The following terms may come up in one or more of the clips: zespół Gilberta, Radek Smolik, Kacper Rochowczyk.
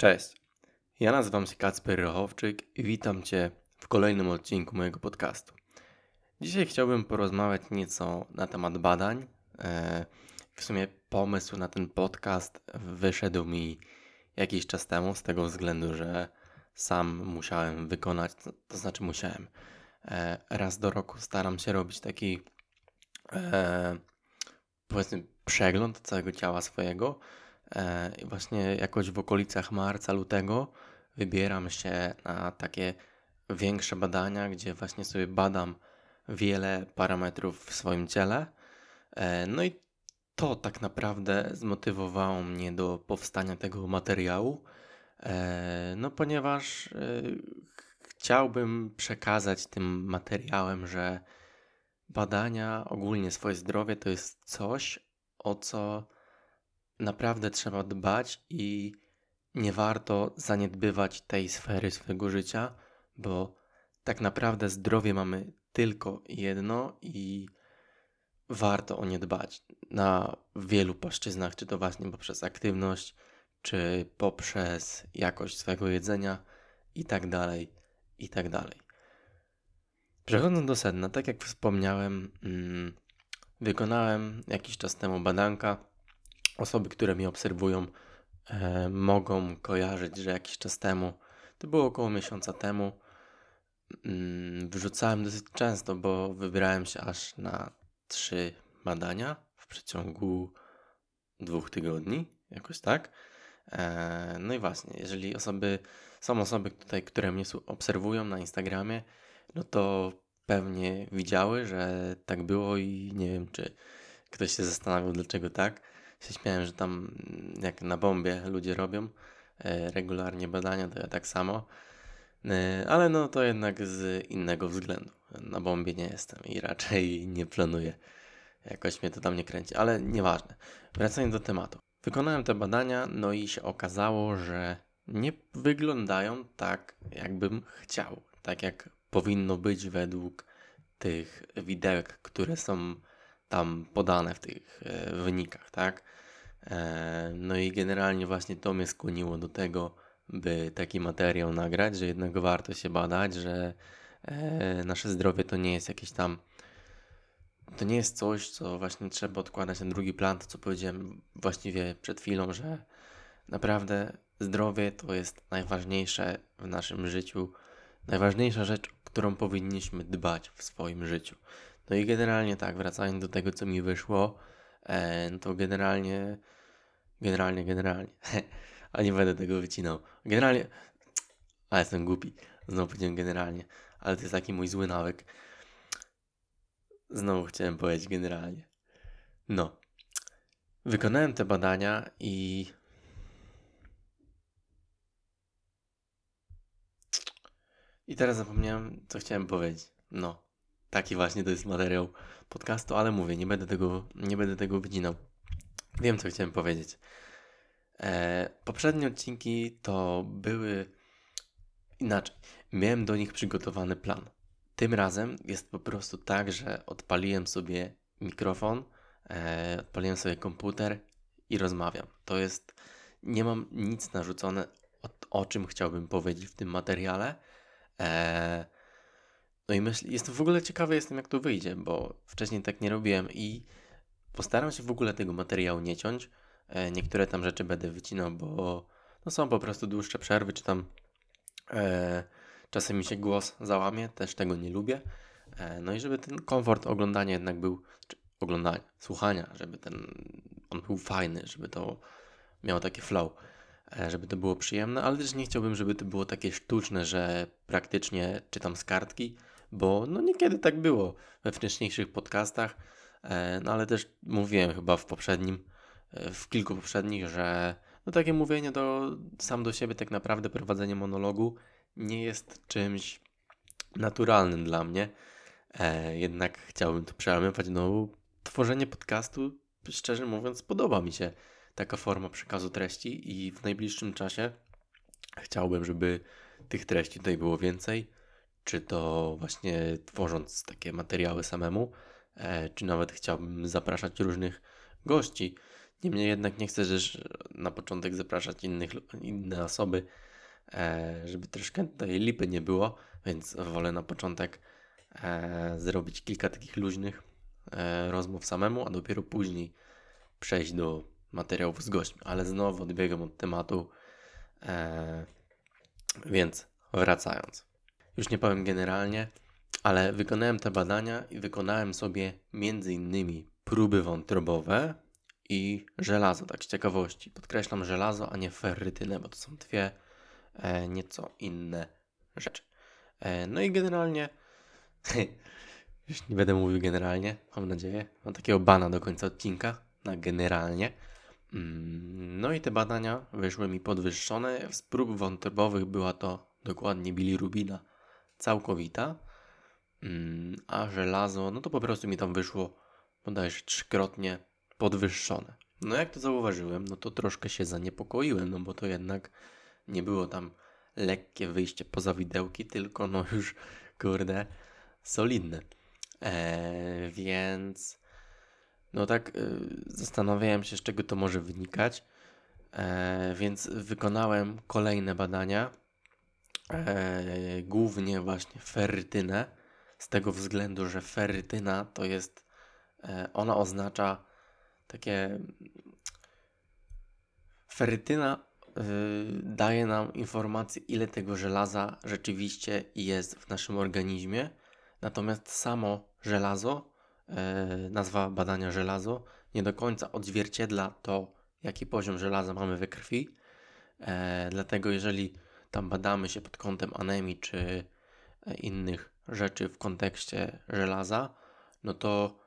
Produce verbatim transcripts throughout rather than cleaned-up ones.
Cześć, ja nazywam się Kacper Rochowczyk i witam Cię w kolejnym odcinku mojego podcastu. Dzisiaj chciałbym porozmawiać nieco na temat badań. W sumie pomysł na ten podcast wyszedł mi jakiś czas temu z tego względu, że sam musiałem wykonać, to znaczy musiałem. Raz do roku staram się robić taki powiedzmy przegląd całego ciała swojego. I właśnie jakoś w okolicach marca, lutego wybieram się na takie większe badania, gdzie właśnie sobie badam wiele parametrów w swoim ciele. No i to tak naprawdę zmotywowało mnie do powstania tego materiału, no ponieważ chciałbym przekazać tym materiałem, że badania, ogólnie swoje zdrowie to jest coś, o co naprawdę trzeba dbać i nie warto zaniedbywać tej sfery swojego życia, bo tak naprawdę zdrowie mamy tylko jedno i warto o nie dbać na wielu płaszczyznach, czy to właśnie poprzez aktywność, czy poprzez jakość swojego jedzenia i tak dalej, i tak dalej. Przechodząc do sedna, tak jak wspomniałem, hmm, wykonałem jakiś czas temu badanka. Osoby, które mnie obserwują, e, mogą kojarzyć, że jakiś czas temu, to było około miesiąca temu, mm, wrzucałem dosyć często, bo wybrałem się aż na trzy badania w przeciągu dwóch tygodni, jakoś tak. E, no i właśnie, jeżeli osoby, są osoby tutaj, które mnie obserwują na Instagramie, no to pewnie widziały, że tak było i nie wiem, czy ktoś się zastanawiał, dlaczego tak. Się śmiałem, że tam jak na bombie ludzie robią e, regularnie badania, to ja tak samo, e, ale no to jednak z innego względu. Na bombie nie jestem i raczej nie planuję. Jakoś mnie to tam nie kręci, ale nieważne. Wracając do tematu. Wykonałem te badania, no i się okazało, że nie wyglądają tak, jakbym chciał. Tak jak powinno być według tych widełek, które są tam podane w tych e, wynikach, tak? E, no i generalnie właśnie to mnie skłoniło do tego, by taki materiał nagrać, że jednak warto się badać, że e, nasze zdrowie to nie jest jakieś tam, to nie jest coś, co właśnie trzeba odkładać na drugi plan, to co powiedziałem właściwie przed chwilą, że naprawdę zdrowie to jest najważniejsze w naszym życiu, najważniejsza rzecz, o którą powinniśmy dbać w swoim życiu. No i generalnie tak, wracając do tego, co mi wyszło, e, no to generalnie, generalnie, generalnie, a nie będę tego wycinał, generalnie, a jestem głupi, znowu powiedziałem generalnie, ale to jest taki mój zły nawyk, znowu chciałem powiedzieć generalnie. No, wykonałem te badania i i teraz zapomniałem, co chciałem powiedzieć, no. Taki właśnie to jest materiał podcastu, ale mówię, nie będę tego, nie będę tego wycinał. Wiem, co chciałem powiedzieć. E, poprzednie odcinki to były inaczej. Miałem do nich przygotowany plan. Tym razem jest po prostu tak, że odpaliłem sobie mikrofon, e, odpaliłem sobie komputer i rozmawiam. To jest, nie mam nic narzucone, o, o czym chciałbym powiedzieć w tym materiale. E, No i myśl, jest to w ogóle ciekawe, jestem jak to wyjdzie, bo wcześniej tak nie robiłem i postaram się w ogóle tego materiału nie ciąć. E, niektóre tam rzeczy będę wycinał, bo no są po prostu dłuższe przerwy, czy tam e, czasem mi się głos załamie, też tego nie lubię. E, no i żeby ten komfort oglądania jednak był, czy oglądania, słuchania, żeby ten, on był fajny, żeby to miało takie flow, żeby to było przyjemne, ale też nie chciałbym, żeby to było takie sztuczne, że praktycznie czytam z kartki, bo no niekiedy tak było we wcześniejszych podcastach, no ale też mówiłem chyba w poprzednim, w kilku poprzednich, że no takie mówienie do, sam do siebie tak naprawdę, prowadzenie monologu nie jest czymś naturalnym dla mnie, jednak chciałbym to przełamywać, no tworzenie podcastu, szczerze mówiąc, podoba mi się taka forma przekazu treści i w najbliższym czasie chciałbym, żeby tych treści tutaj było więcej, czy to właśnie tworząc takie materiały samemu, e, czy nawet chciałbym zapraszać różnych gości. Niemniej jednak nie chcę też na początek zapraszać innych, inne osoby, żeby troszkę tej lipy nie było, więc wolę na początek zrobić kilka takich luźnych rozmów samemu, a dopiero później przejść do materiałów z gośćmi. Ale znowu odbiegam od tematu, więc wracając. Już nie powiem generalnie, ale wykonałem te badania i wykonałem sobie między innymi próby wątrobowe i żelazo, tak z ciekawości. Podkreślam żelazo, a nie ferrytynę, bo to są dwie e, nieco inne rzeczy. E, no i generalnie, już nie będę mówił generalnie, mam nadzieję, mam takiego bana do końca odcinka na generalnie. Mm, no i te badania wyszły mi podwyższone. Z prób wątrobowych była to dokładnie bilirubina całkowita, mm, a żelazo, no to po prostu mi tam wyszło bodajże trzykrotnie podwyższone. No jak to zauważyłem, no to troszkę się zaniepokoiłem, no bo to jednak nie było tam lekkie wyjście poza widełki, tylko no już, kurde, solidne. Eee, więc no tak yy, zastanawiałem się, z czego to może wynikać, eee, więc wykonałem kolejne badania, eee, głównie właśnie ferrytynę, z tego względu, że ferrytyna to jest Ona oznacza takie... Ferrytyna yy, daje nam informację, ile tego żelaza rzeczywiście jest w naszym organizmie. Natomiast samo żelazo, yy, nazwa badania żelazo, nie do końca odzwierciedla to, jaki poziom żelaza mamy we krwi. Yy, dlatego jeżeli tam badamy się pod kątem anemii czy innych rzeczy w kontekście żelaza, no to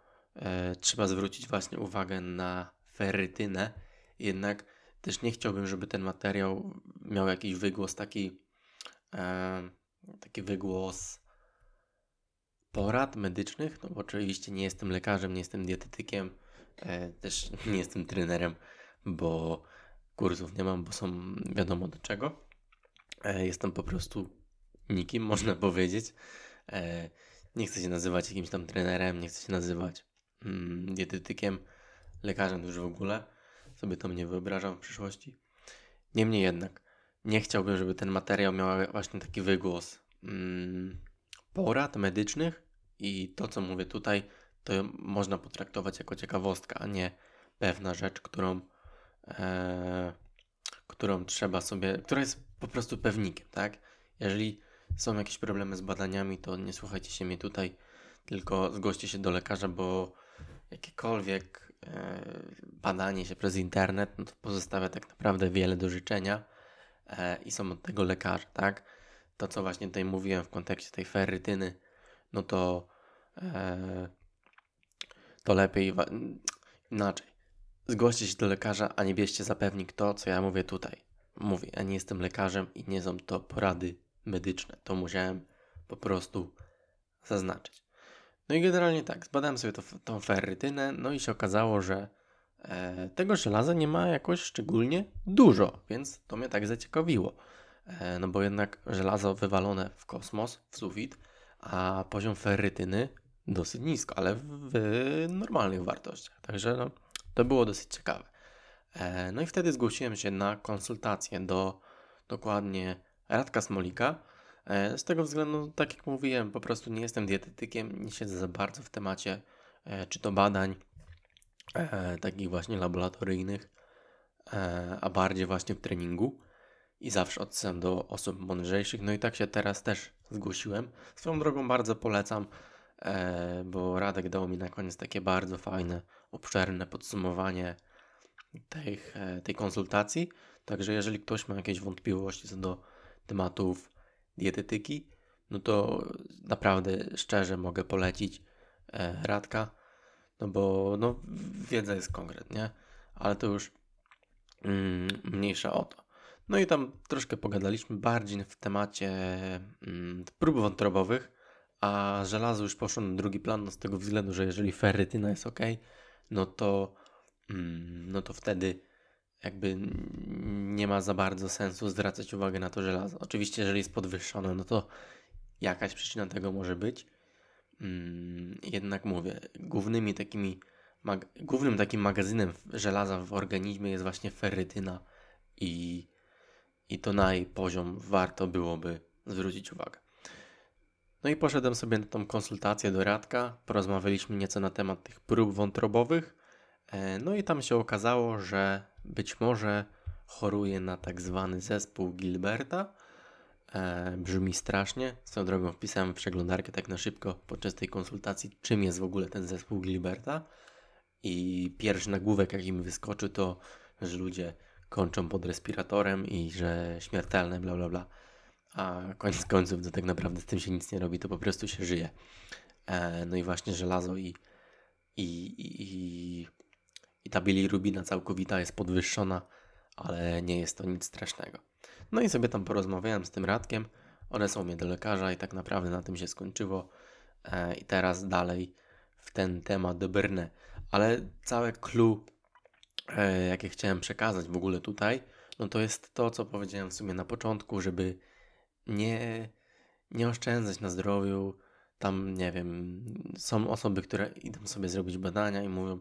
trzeba zwrócić właśnie uwagę na ferrytynę, jednak też nie chciałbym, żeby ten materiał miał jakiś wygłos taki, e, taki wygłos porad medycznych, no bo oczywiście nie jestem lekarzem, nie jestem dietetykiem, e, też nie jestem trenerem, bo kursów nie mam, bo są wiadomo do czego. E, jestem po prostu nikim, można powiedzieć. E, nie chcę się nazywać jakimś tam trenerem, nie chcę się nazywać dietetykiem, lekarzem już w ogóle. Sobie to mnie wyobrażam w przyszłości. Niemniej jednak nie chciałbym, żeby ten materiał miał właśnie taki wygłos mm, porad medycznych i to, co mówię tutaj, to można potraktować jako ciekawostka, a nie pewna rzecz, którą, e, którą trzeba sobie, która jest po prostu pewnikiem, tak? Jeżeli są jakieś problemy z badaniami, to nie słuchajcie się mnie tutaj, tylko zgłoście się do lekarza, bo jakiekolwiek e, badanie się przez internet, no to pozostawia tak naprawdę wiele do życzenia e, i są od tego lekarze, tak? To, co właśnie tutaj mówiłem w kontekście tej ferrytyny, no to e, to lepiej wa- inaczej. Zgłoście się do lekarza, a nie bierzcie za pewnik to, co ja mówię tutaj. Mówię, ja nie jestem lekarzem i nie są to porady medyczne. To musiałem po prostu zaznaczyć. No i generalnie tak, zbadałem sobie to, tą ferrytynę, no i się okazało, że e, tego żelaza nie ma jakoś szczególnie dużo, więc to mnie tak zaciekawiło. E, no bo jednak żelazo wywalone w kosmos, w sufit, a poziom ferrytyny dosyć nisko, ale w, w normalnych wartościach. Także no, to było dosyć ciekawe. E, no i wtedy zgłosiłem się na konsultację do dokładnie Radka Smolika. Z tego względu, tak jak mówiłem, po prostu nie jestem dietetykiem, nie siedzę za bardzo w temacie, czy to badań takich właśnie laboratoryjnych, a bardziej właśnie w treningu i zawsze odsyłam do osób mądrzejszych. No i tak się teraz też zgłosiłem. Swoją drogą bardzo polecam, bo Radek dał mi na koniec takie bardzo fajne, obszerne podsumowanie tej, tej konsultacji. Także jeżeli ktoś ma jakieś wątpliwości co do tematów dietetyki, no to naprawdę szczerze mogę polecić e, Radka, no bo no, wiedza jest konkretnie, ale to już mm, mniejsza o to. No i tam troszkę pogadaliśmy bardziej w temacie mm, prób wątrobowych, a żelazo już poszło na drugi plan, no z tego względu, że jeżeli ferrytyna jest ok, no to, mm, no to wtedy jakby nie ma za bardzo sensu zwracać uwagę na to żelazo. Oczywiście, jeżeli jest podwyższone, no to jakaś przyczyna tego może być. Jednak mówię, głównymi takimi mag- głównym takim magazynem żelaza w organizmie jest właśnie ferrytyna i, i to na jej poziom warto byłoby zwrócić uwagę. No i poszedłem sobie na tą konsultację do Radka, porozmawialiśmy nieco na temat tych prób wątrobowych, no i tam się okazało, że być może choruje na tak zwany zespół Gilberta. E, brzmi strasznie. Swoją drogą wpisałem w przeglądarkę tak na szybko podczas tej konsultacji, czym jest w ogóle ten zespół Gilberta. I pierwszy nagłówek, jaki mi wyskoczył, to że ludzie kończą pod respiratorem i że śmiertelne, bla bla bla. A koniec końców to tak naprawdę z tym się nic nie robi, to po prostu się żyje. E, no i właśnie żelazo i, i, i, i, i ta bilirubina całkowita jest podwyższona, ale nie jest to nic strasznego. No i sobie tam porozmawiałem z tym Radkiem, odesłał mnie do lekarza i tak naprawdę na tym się skończyło. E, I teraz dalej w ten temat dobrnę. Ale całe clue, e, jakie chciałem przekazać w ogóle tutaj, no to jest to, co powiedziałem w sumie na początku, żeby nie, nie oszczędzać na zdrowiu. Tam, nie wiem, są osoby, które idą sobie zrobić badania i mówią: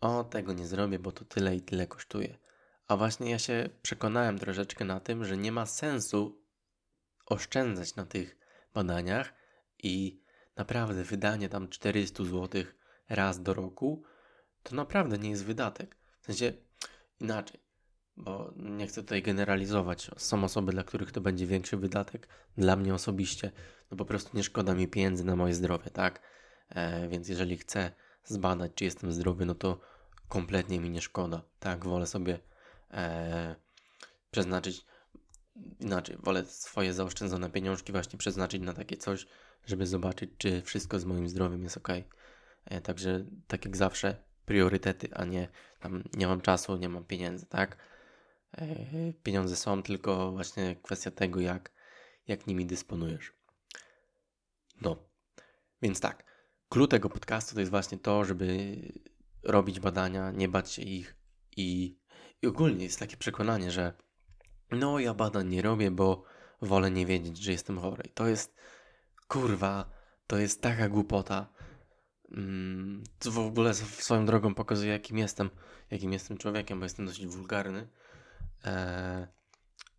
o, tego nie zrobię, bo to tyle i tyle kosztuje. A właśnie ja się przekonałem troszeczkę na tym, że nie ma sensu oszczędzać na tych badaniach i naprawdę wydanie tam czterysta złotych raz do roku to naprawdę nie jest wydatek. W sensie inaczej, bo nie chcę tutaj generalizować. Są osoby, dla których to będzie większy wydatek. Dla mnie osobiście no po prostu nie szkoda mi pieniędzy na moje zdrowie, tak? E, więc jeżeli chcę zbadać, czy jestem zdrowy, no to kompletnie mi nie szkoda, tak? Wolę sobie E, przeznaczyć inaczej, wolę swoje zaoszczędzone pieniążki właśnie przeznaczyć na takie coś, żeby zobaczyć, czy wszystko z moim zdrowiem jest ok. E, także tak jak zawsze priorytety, a nie tam nie mam czasu, nie mam pieniędzy, tak? E, pieniądze są, tylko właśnie kwestia tego, jak, jak nimi dysponujesz. No, więc tak, klucz tego podcastu to jest właśnie to, żeby robić badania, nie bać się ich i I ogólnie jest takie przekonanie, że no ja badań nie robię, bo wolę nie wiedzieć, że jestem chory. I to jest, kurwa, to jest taka głupota. Mm, to w ogóle swoją drogą pokazuje, jakim jestem, jakim jestem człowiekiem, bo jestem dosyć wulgarny. Eee,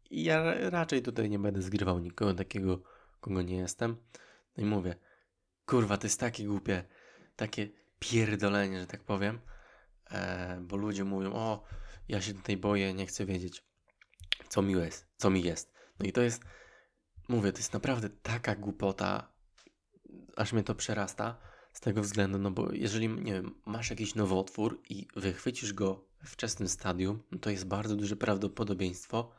I ja raczej tutaj nie będę zgrywał nikogo takiego, kogo nie jestem. No i mówię, kurwa, to jest takie głupie, takie pierdolenie, że tak powiem. Eee, bo ludzie mówią, o... ja się tutaj boję, nie chcę wiedzieć, co mi jest, co mi jest. No i to jest, mówię, to jest naprawdę taka głupota, aż mnie to przerasta z tego względu, no bo jeżeli, nie wiem, masz jakiś nowotwór i wychwycisz go we wczesnym stadium, no to jest bardzo duże prawdopodobieństwo,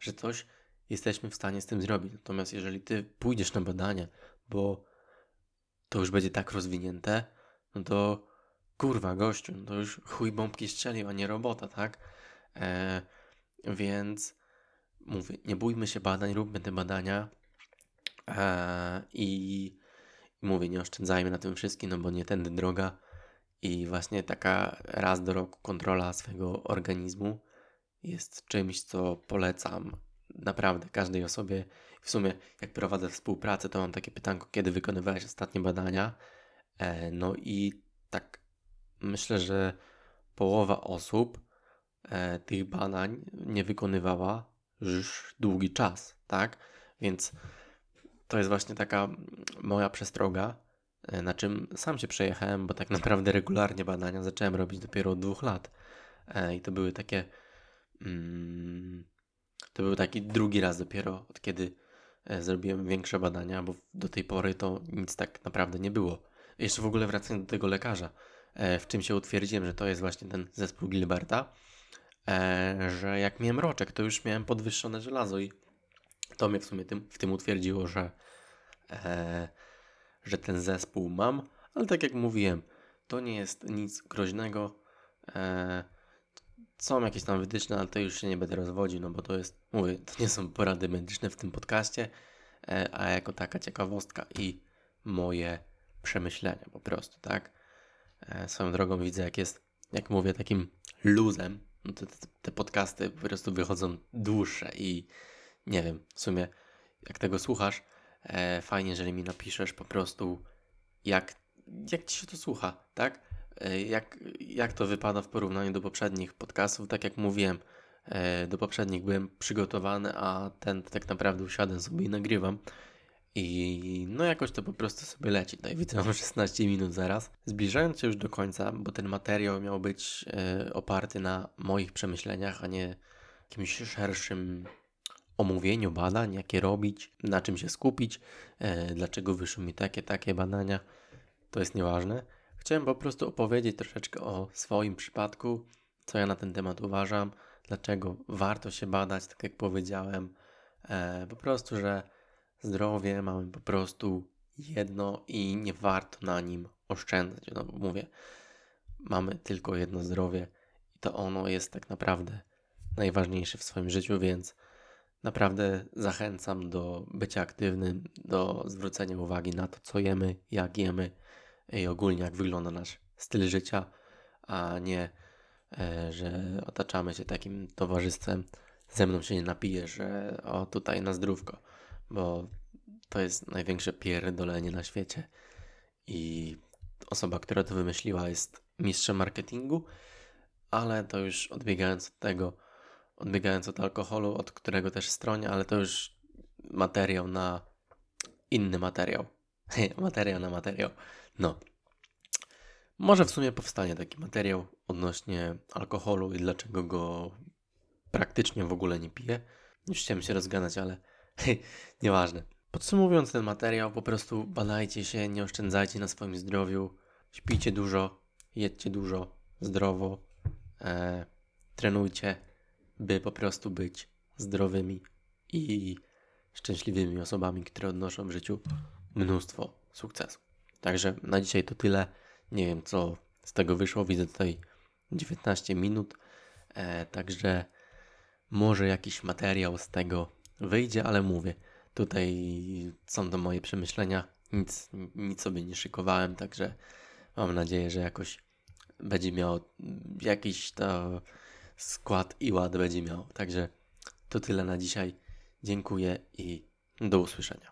że coś jesteśmy w stanie z tym zrobić. Natomiast jeżeli ty pójdziesz na badanie, bo to już będzie tak rozwinięte, no to kurwa, gościu, no to już chuj bombki strzelił, a nie robota, tak? E, więc mówię, nie bójmy się badań, róbmy te badania e, i mówię, nie oszczędzajmy na tym wszystkim, no bo nie tędy droga i właśnie taka raz do roku kontrola swojego organizmu jest czymś, co polecam naprawdę każdej osobie. W sumie jak prowadzę współpracę, to mam takie pytanko, kiedy wykonywałeś ostatnie badania? E, no i tak myślę, że połowa osób e, tych badań nie wykonywała już długi czas, tak? Więc to jest właśnie taka moja przestroga, e, na czym sam się przejechałem, bo tak naprawdę regularnie badania zacząłem robić dopiero od dwóch lat. E, I to były takie... Mm, to był taki drugi raz dopiero, od kiedy e, zrobiłem większe badania, bo do tej pory to nic tak naprawdę nie było. Jeszcze w ogóle wracając do tego lekarza, w czym się utwierdziłem, że to jest właśnie ten zespół Gilberta, że jak miałem roczek, to już miałem podwyższone żelazo i to mnie w sumie tym, w tym utwierdziło, że, że ten zespół mam, ale tak jak mówiłem, to nie jest nic groźnego, są jakieś tam wytyczne, ale to już się nie będę rozwodził, no bo to jest, mówię, to nie są porady medyczne w tym podcaście, a jako taka ciekawostka i moje przemyślenia po prostu, tak? Swoją drogą widzę, jak jest, jak mówię, takim luzem, no te, te podcasty po prostu wychodzą dłuższe i nie wiem, w sumie jak tego słuchasz, e, fajnie, jeżeli mi napiszesz po prostu, jak, jak ci się to słucha, tak? jak, jak to wypada w porównaniu do poprzednich podcastów. Tak jak mówiłem, do poprzednich byłem przygotowany, a ten tak naprawdę usiadłem sobie i nagrywam. I no jakoś to po prostu sobie leci. Tutaj widzę, mam szesnaście minut zaraz. Zbliżając się już do końca, bo ten materiał miał być y, oparty na moich przemyśleniach, a nie jakimś szerszym omówieniu badań, jakie robić, na czym się skupić, y, dlaczego wyszły mi takie, takie badania. To jest nieważne. Chciałem po prostu opowiedzieć troszeczkę o swoim przypadku, co ja na ten temat uważam, dlaczego warto się badać, tak jak powiedziałem. Y, po prostu, że zdrowie mamy po prostu jedno i nie warto na nim oszczędzać. No bo mówię, mamy tylko jedno zdrowie i to ono jest tak naprawdę najważniejsze w swoim życiu, więc naprawdę zachęcam do bycia aktywnym, do zwrócenia uwagi na to, co jemy, jak jemy i ogólnie jak wygląda nasz styl życia, a nie, że otaczamy się takim towarzystwem, ze mną się nie napije, że o tutaj na zdrówko. Bo to jest największe pierdolenie na świecie i osoba, która to wymyśliła, jest mistrzem marketingu, ale to już odbiegając od tego, odbiegając od alkoholu, od którego też stronię, ale to już materiał na inny materiał. materiał na materiał. No. Może w sumie powstanie taki materiał odnośnie alkoholu i dlaczego go praktycznie w ogóle nie piję. Już chciałem się rozgadać, ale nieważne. Podsumowując ten materiał, po prostu badajcie się, nie oszczędzajcie na swoim zdrowiu, śpijcie dużo, jedźcie dużo, zdrowo, e, trenujcie, by po prostu być zdrowymi i szczęśliwymi osobami, które odnoszą w życiu mnóstwo sukcesu. Także na dzisiaj to tyle. Nie wiem, co z tego wyszło. Widzę tutaj dziewiętnaście minut, e, także może jakiś materiał z tego wyjdzie, ale mówię, tutaj są to moje przemyślenia, nic, nic sobie nie szykowałem, także mam nadzieję, że jakoś będzie miało jakiś to skład i ład będzie miał. Także to tyle na dzisiaj, dziękuję i do usłyszenia.